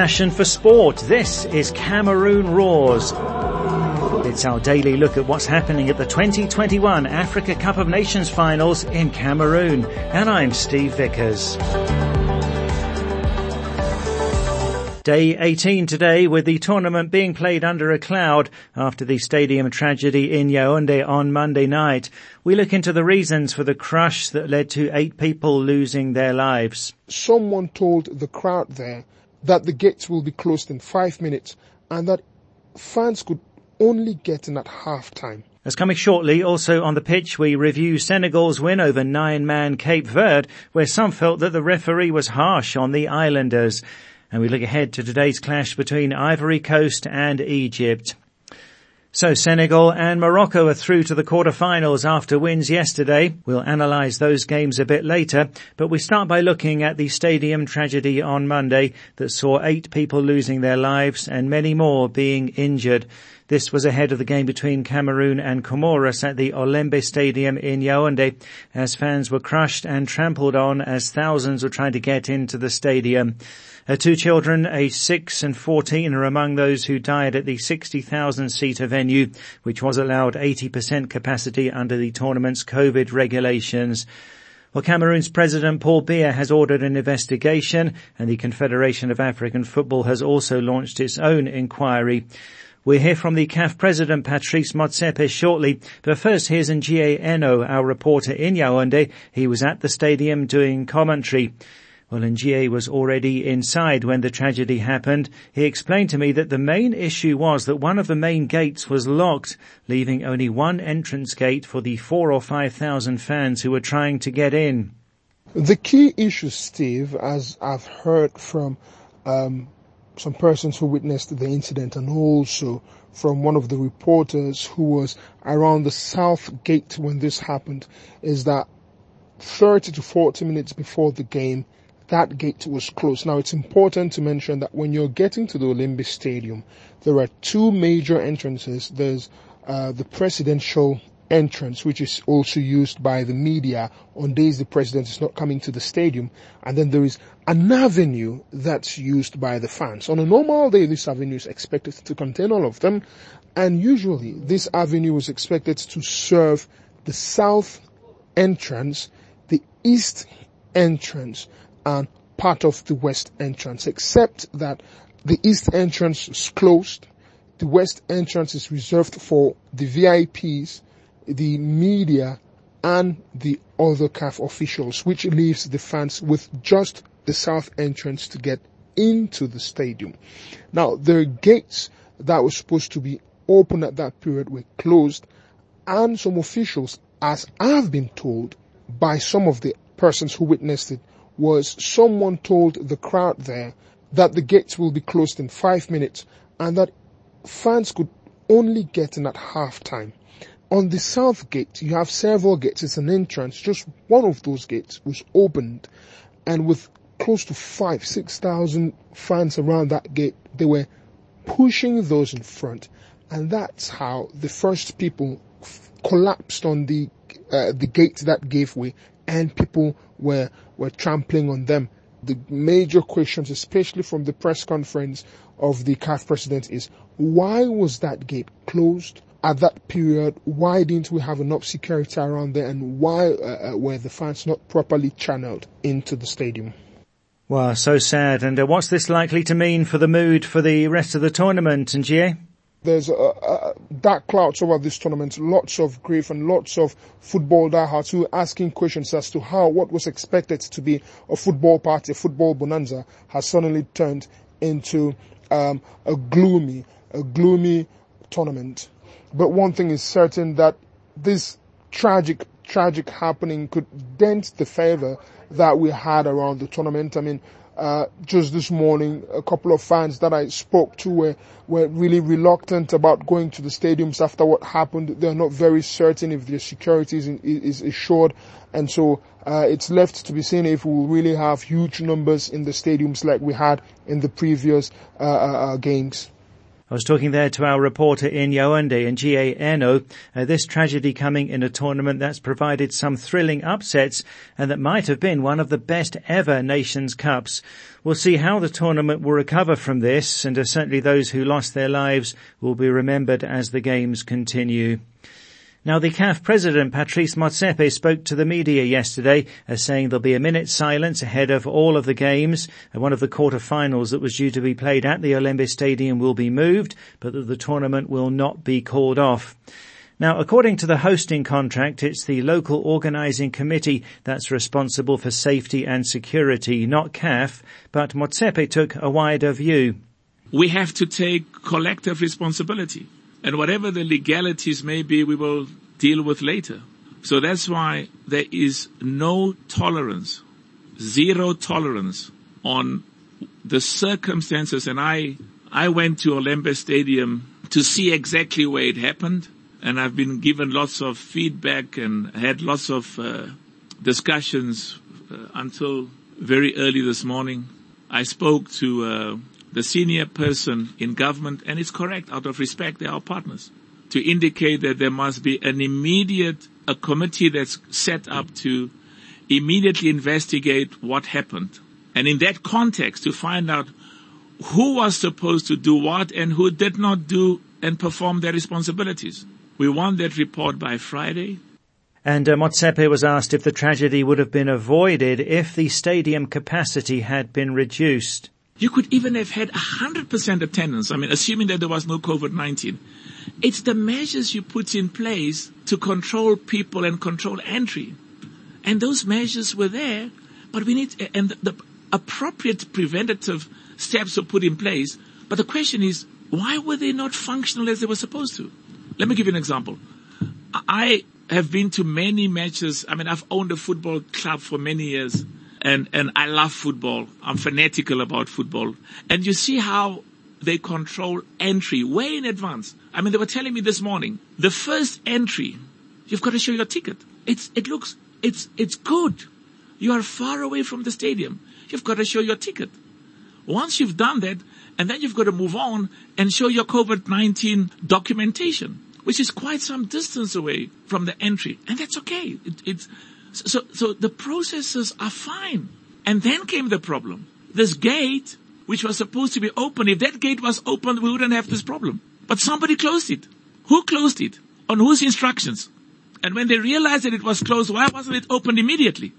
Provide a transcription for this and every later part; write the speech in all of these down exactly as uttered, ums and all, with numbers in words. passion for sport. This is Cameroon Roars. It's our daily look at what's happening at the twenty twenty-one Africa Cup of Nations finals in Cameroon. And I'm Steve Vickers. Day eighteen today, with the tournament being played under a cloud after the stadium tragedy in Yaoundé on Monday night. We look into the reasons for the crush that led to eight people losing their lives. Someone told the crowd there that the gates will be closed in five minutes and that fans could only get in at half-time. That's coming shortly. Also on the pitch, we review Senegal's win over nine-man Cape Verde, where some felt that the referee was harsh on the islanders. And we look ahead to today's clash between Ivory Coast and Egypt. So Senegal and Morocco are through to the quarterfinals after wins yesterday. We'll analyse those games a bit later, but we start by looking at the stadium tragedy on Monday that saw eight people losing their lives and many more being injured. This was ahead of the game between Cameroon and Comoros at the Olembe Stadium in Yaoundé, as fans were crushed and trampled on as thousands were trying to get into the stadium. Uh, two children, aged six and fourteen, are among those who died at the sixty thousand seater venue, which was allowed eighty percent capacity under the tournament's COVID regulations. Well, Cameroon's President Paul Biya has ordered an investigation, and the Confederation of African Football has also launched its own inquiry. We'll hear from the C A F President Patrice Motsepe shortly, but first here's Ngai Enno, our reporter in Yaoundé. He was at the stadium doing commentary. Well, Ngai was already inside when the tragedy happened. He explained to me that the main issue was that one of the main gates was locked, leaving only one entrance gate for the four or five thousand fans who were trying to get in. The key issue, Steve, as I've heard from um some persons who witnessed the incident and also from one of the reporters who was around the south gate when this happened, is that thirty to forty minutes before the game, that gate was closed. Now, it's important to mention that when you're getting to the Olembe Stadium, there are two major entrances. There's uh, the presidential entrance, which is also used by the media on days the president is not coming to the stadium, and then there is an avenue that's used by the fans. On a normal day, this avenue is expected to contain all of them, and usually this avenue was expected to serve the south entrance, the east entrance, and part of the west entrance, except that the east entrance is closed, the west entrance is reserved for the V I Ps, the media and the other C A F officials, which leaves the fans with just the south entrance to get into the stadium. Now, the gates that were supposed to be open at that period were closed, and some officials, as I've been told by some of the persons who witnessed it, was someone told the crowd there that the gates will be closed in five minutes and that fans could only get in at half-time. On the south gate, you have several gates. It's an entrance. Just one of those gates was opened. And with close to five, six thousand fans around that gate, they were pushing those in front. And that's how the first people f- collapsed on the, uh, the gate that gave way. And people were, were trampling on them. The major questions, especially from the press conference of the C A F president, is why was that gate closed? At that period, why didn't we have enough security around there, and why uh, were the fans not properly channeled into the stadium? Wow, so sad. And uh, what's this likely to mean for the mood for the rest of the tournament, Ngai? There's uh, uh, dark clouds over this tournament, lots of grief and lots of football diehards who are asking questions as to how what was expected to be a football party, a football bonanza, has suddenly turned into um, a gloomy, a gloomy tournament. But one thing is certain, that this tragic, tragic happening could dent the favor that we had around the tournament. I mean, uh, just this morning, a couple of fans that I spoke to were, were really reluctant about going to the stadiums after what happened. They're not very certain if their security is, is assured. And so, uh, it's left to be seen if we'll really have huge numbers in the stadiums like we had in the previous, uh, uh games. I was talking there to our reporter in Yaoundé, and Ngai Enno, uh, this tragedy coming in a tournament that's provided some thrilling upsets and that might have been one of the best ever Nations Cups. We'll see how the tournament will recover from this, and uh, certainly those who lost their lives will be remembered as the games continue. Now, the C A F president, Patrice Motsepe, spoke to the media yesterday, uh, saying there'll be a minute's silence ahead of all of the games. Uh, one of the quarter-finals that was due to be played at the Olembe Stadium will be moved, but the tournament will not be called off. Now, according to the hosting contract, it's the local organising committee that's responsible for safety and security, not C A F, but Motsepe took a wider view. We have to take collective responsibility. And whatever the legalities may be, we will deal with later. So that's why there is no tolerance, zero tolerance on the circumstances. And I, I went to Olembe Stadium to see exactly where it happened. And I've been given lots of feedback and had lots of uh, discussions uh, until very early this morning. I spoke to uh the senior person in government, and it's correct, out of respect, they are partners, to indicate that there must be an immediate, a committee that's set up to immediately investigate what happened. And in that context, to find out who was supposed to do what and who did not do and perform their responsibilities. We want that report by Friday. And uh, Motsepe was asked if the tragedy would have been avoided if the stadium capacity had been reduced. You could even have had one hundred percent attendance, I mean, assuming that there was no covid nineteen. It's the measures you put in place to control people and control entry. And those measures were there, but we need, and the appropriate preventative steps were put in place. But the question is, why were they not functional as they were supposed to? Let me give you an example. I have been to many matches. I mean, I've owned a football club for many years. And, and I love football. I'm fanatical about football. And you see how they control entry way in advance. I mean, they were telling me this morning, the first entry, you've got to show your ticket. It's, it looks, it's, it's good. You are far away from the stadium. You've got to show your ticket. Once you've done that, and then you've got to move on and show your covid nineteen documentation, which is quite some distance away from the entry. And that's okay. It, it's, So, so the processes are fine. And then came the problem. This gate, which was supposed to be open, if that gate was open, we wouldn't have this problem. But somebody closed it. Who closed it? On whose instructions? And when they realized that it was closed, why wasn't it opened immediately?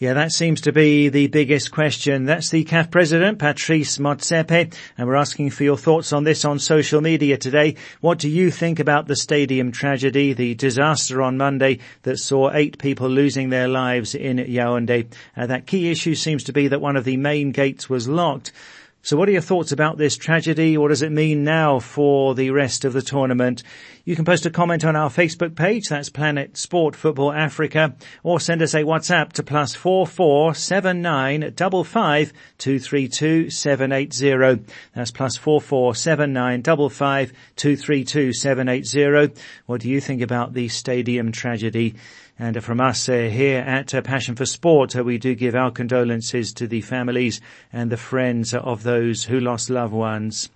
Yeah, that seems to be the biggest question. That's the C A F president, Patrice Motsepe, and we're asking for your thoughts on this on social media today. What do you think about the stadium tragedy, the disaster on Monday that saw eight people losing their lives in Yaoundé? Uh, that key issue seems to be that one of the main gates was locked. So what are your thoughts about this tragedy? What does it mean now for the rest of the tournament? You can post a comment on our Facebook page, that's Planet Sport Football Africa, or send us a WhatsApp to plus four four seven nine double five two three two seven eight zero. That's plus four four seven nine double five two three two seven eight zero. What do you think about the stadium tragedy? And from us uh, here at uh, Passion for Sport, uh, we do give our condolences to the families and the friends of those who lost loved ones.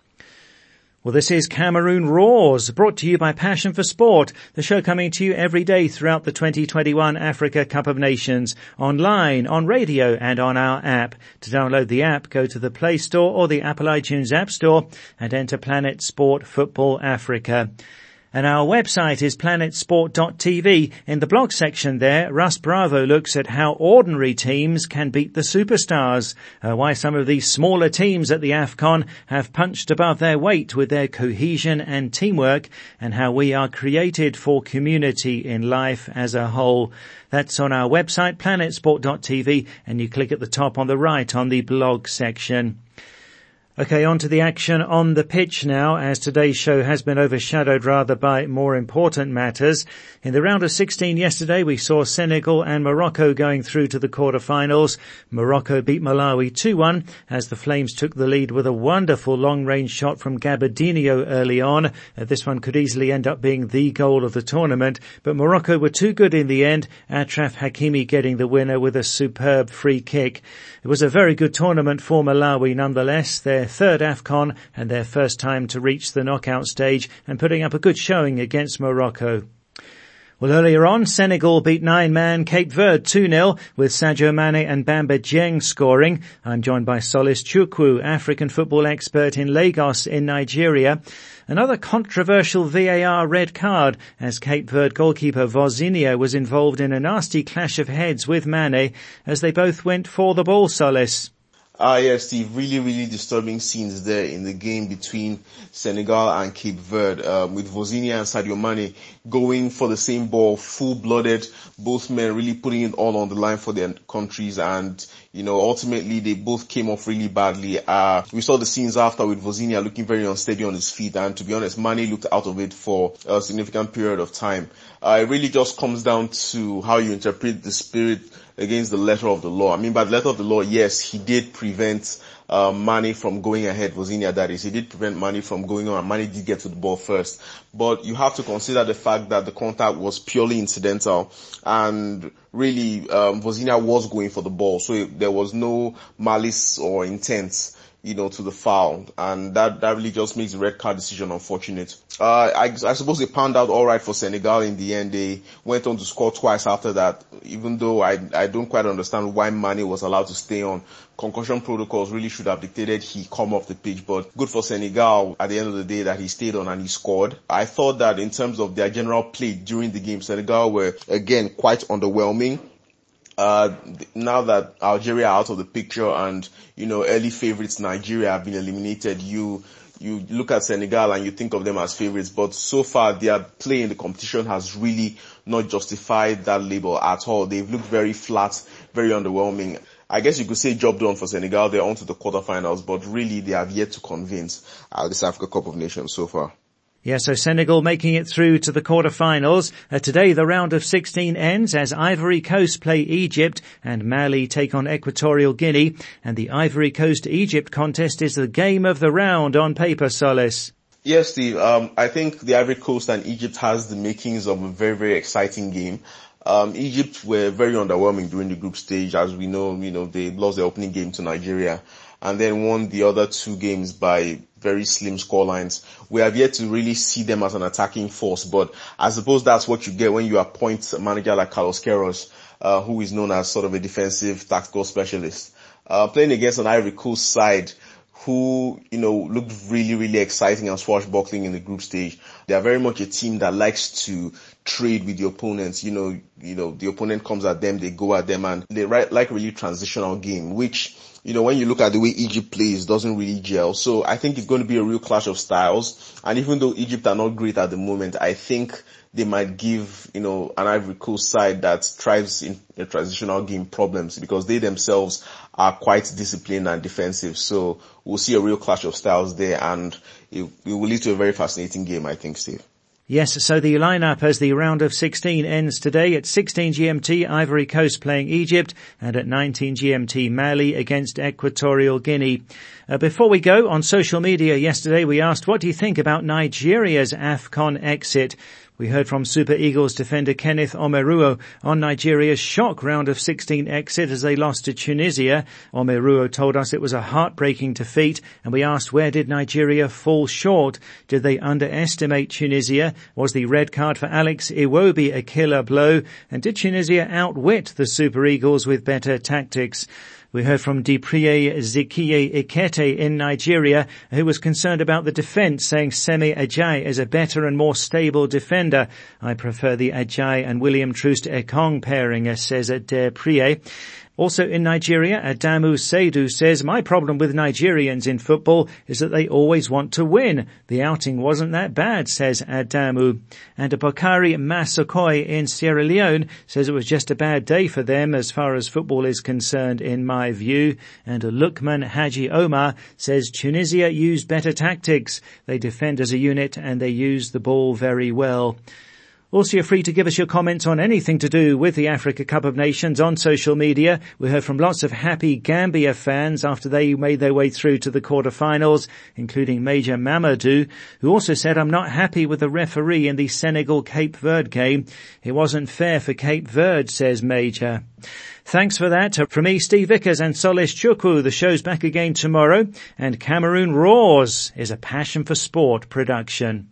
Well, this is Cameroon Roars, brought to you by Passion for Sport, the show coming to you every day throughout the twenty twenty-one Africa Cup of Nations, online, on radio, and on our app. To download the app, go to the Play Store or the Apple iTunes App Store and enter Planet Sport Football Africa. And our website is planet sport dot t v. In the blog section there, Russ Bravo looks at how ordinary teams can beat the superstars, uh, why some of these smaller teams at the AFCON have punched above their weight with their cohesion and teamwork, and how we are created for community in life as a whole. That's on our website, planet sport dot t v, and you click at the top on the right on the blog section. Okay, on to the action on the pitch now, as today's show has been overshadowed rather by more important matters. In the round of sixteen yesterday, we saw Senegal and Morocco going through to the quarterfinals. Morocco beat Malawi two one as the Flames took the lead with a wonderful long-range shot from Gabardinho early on. Uh, this one could easily end up being the goal of the tournament, but Morocco were too good in the end, Atraf Hakimi getting the winner with a superb free kick. It was a very good tournament for Malawi nonetheless. Their third AFCON and their first time to reach the knockout stage, and putting up a good showing against Morocco. Well, earlier on, Senegal beat nine-man Cape Verde two nil with Sadio Mane and Bamba Jeng scoring. I'm joined by Solace Chukwu, African football expert in Lagos in Nigeria. Another controversial V A R red card as Cape Verde goalkeeper Vozinha was involved in a nasty clash of heads with Mane as they both went for the ball, Solace. Ah, yes, Steve, really, really disturbing scenes there in the game between Senegal and Cape Verde, um, with Vozinha and Sadio Mane going for the same ball, full-blooded, both men really putting it all on the line for their countries, and, you know, ultimately they both came off really badly. Uh, we saw the scenes after with Vozinha looking very unsteady on his feet, and to be honest, Mane looked out of it for a significant period of time. Uh, it really just comes down to how you interpret the spirit against the letter of the law. I mean, by the letter of the law, yes, he did prevent uh, Mane from going ahead, Vozinha that is. He did prevent Mane from going on, and Mane did get to the ball first. But you have to consider the fact that the contact was purely incidental, and really, um, Vozinha was going for the ball, so it, there was no malice or intent, you know, to the foul, and that, that really just makes the red card decision unfortunate. Uh, I, I suppose they panned out alright for Senegal in the end. They went on to score twice after that, even though I, I don't quite understand why Mane was allowed to stay on. Concussion protocols really should have dictated he come off the pitch, but good for Senegal at the end of the day that he stayed on and he scored. I thought that in terms of their general play during the game, Senegal were again quite underwhelming. Uh, now that Algeria are out of the picture and, you know, early favorites Nigeria have been eliminated, you, you look at Senegal and you think of them as favorites, but so far their play in the competition has really not justified that label at all. They've looked very flat, very underwhelming. I guess you could say job done for Senegal. They're on to the quarterfinals, but really they have yet to convince uh, this Africa Cup of Nations so far. Yeah, so Senegal making it through to the quarterfinals. Uh, today the round of sixteen ends as Ivory Coast play Egypt and Mali take on Equatorial Guinea. And the Ivory Coast-Egypt contest is the game of the round on paper, Solace. Yes, Steve. Um, I think the Ivory Coast and Egypt has the makings of a very, very exciting game. Um, Egypt were very underwhelming during the group stage. As we know, you know, they lost their opening game to Nigeria and then won the other two games by very slim scorelines. We have yet to really see them as an attacking force, but I suppose that's what you get when you appoint a manager like Carlos Queiroz, uh, who is known as sort of a defensive tactical specialist. Uh, playing against an Ivory Coast side who, you know, looked really, really exciting and swashbuckling in the group stage. They are very much a team that likes to trade with the opponents. You know, you know, the opponent comes at them, they go at them, and they right, like really transitional game, which, you know, when you look at the way Egypt plays, doesn't really gel. So I think it's going to be a real clash of styles. And even though Egypt are not great at the moment, I think they might give, you know, an Ivory Coast side that thrives in a transitional game problems, because they themselves are quite disciplined and defensive. So we'll see a real clash of styles there, and it, it will lead to a very fascinating game, I think, Steve. Yes, so the lineup as the round of sixteen ends today: at sixteen G M T, Ivory Coast playing Egypt, and at nineteen G M T, Mali against Equatorial Guinea. Uh, before we go, on social media yesterday we asked, what do you think about Nigeria's AFCON exit? We heard from Super Eagles defender Kenneth Omeruo on Nigeria's shock round of sixteen exit as they lost to Tunisia. Omeruo told us it was a heartbreaking defeat, and we asked, where did Nigeria fall short? Did they underestimate Tunisia? Was the red card for Alex Iwobi a killer blow? And did Tunisia outwit the Super Eagles with better tactics? We heard from Deprié Zikie Ikete in Nigeria, who was concerned about the defence, saying Semi Ajayi is a better and more stable defender. I prefer the Ajayi and William Troost-Ekong pairing, says Deprié. Also in Nigeria, Adamu Saidu says, my problem with Nigerians in football is that they always want to win. The outing wasn't that bad, says Adamu. And Bakari Masokoi in Sierra Leone says it was just a bad day for them as far as football is concerned, in my My view. And Lukman Haji Omar says Tunisia used better tactics. They defend as a unit and they use the ball very well. Also, you're free to give us your comments on anything to do with the Africa Cup of Nations on social media. We heard from lots of happy Gambia fans after they made their way through to the quarterfinals, including Major Mamadou, who also said, "I'm not happy with the referee in the Senegal-Cape Verde game. It wasn't fair for Cape Verde," says Major. Thanks for that. From me, Steve Vickers and Solace Chukwu, the show's back again tomorrow, and Cameroon Roars is a Passion for Sport production.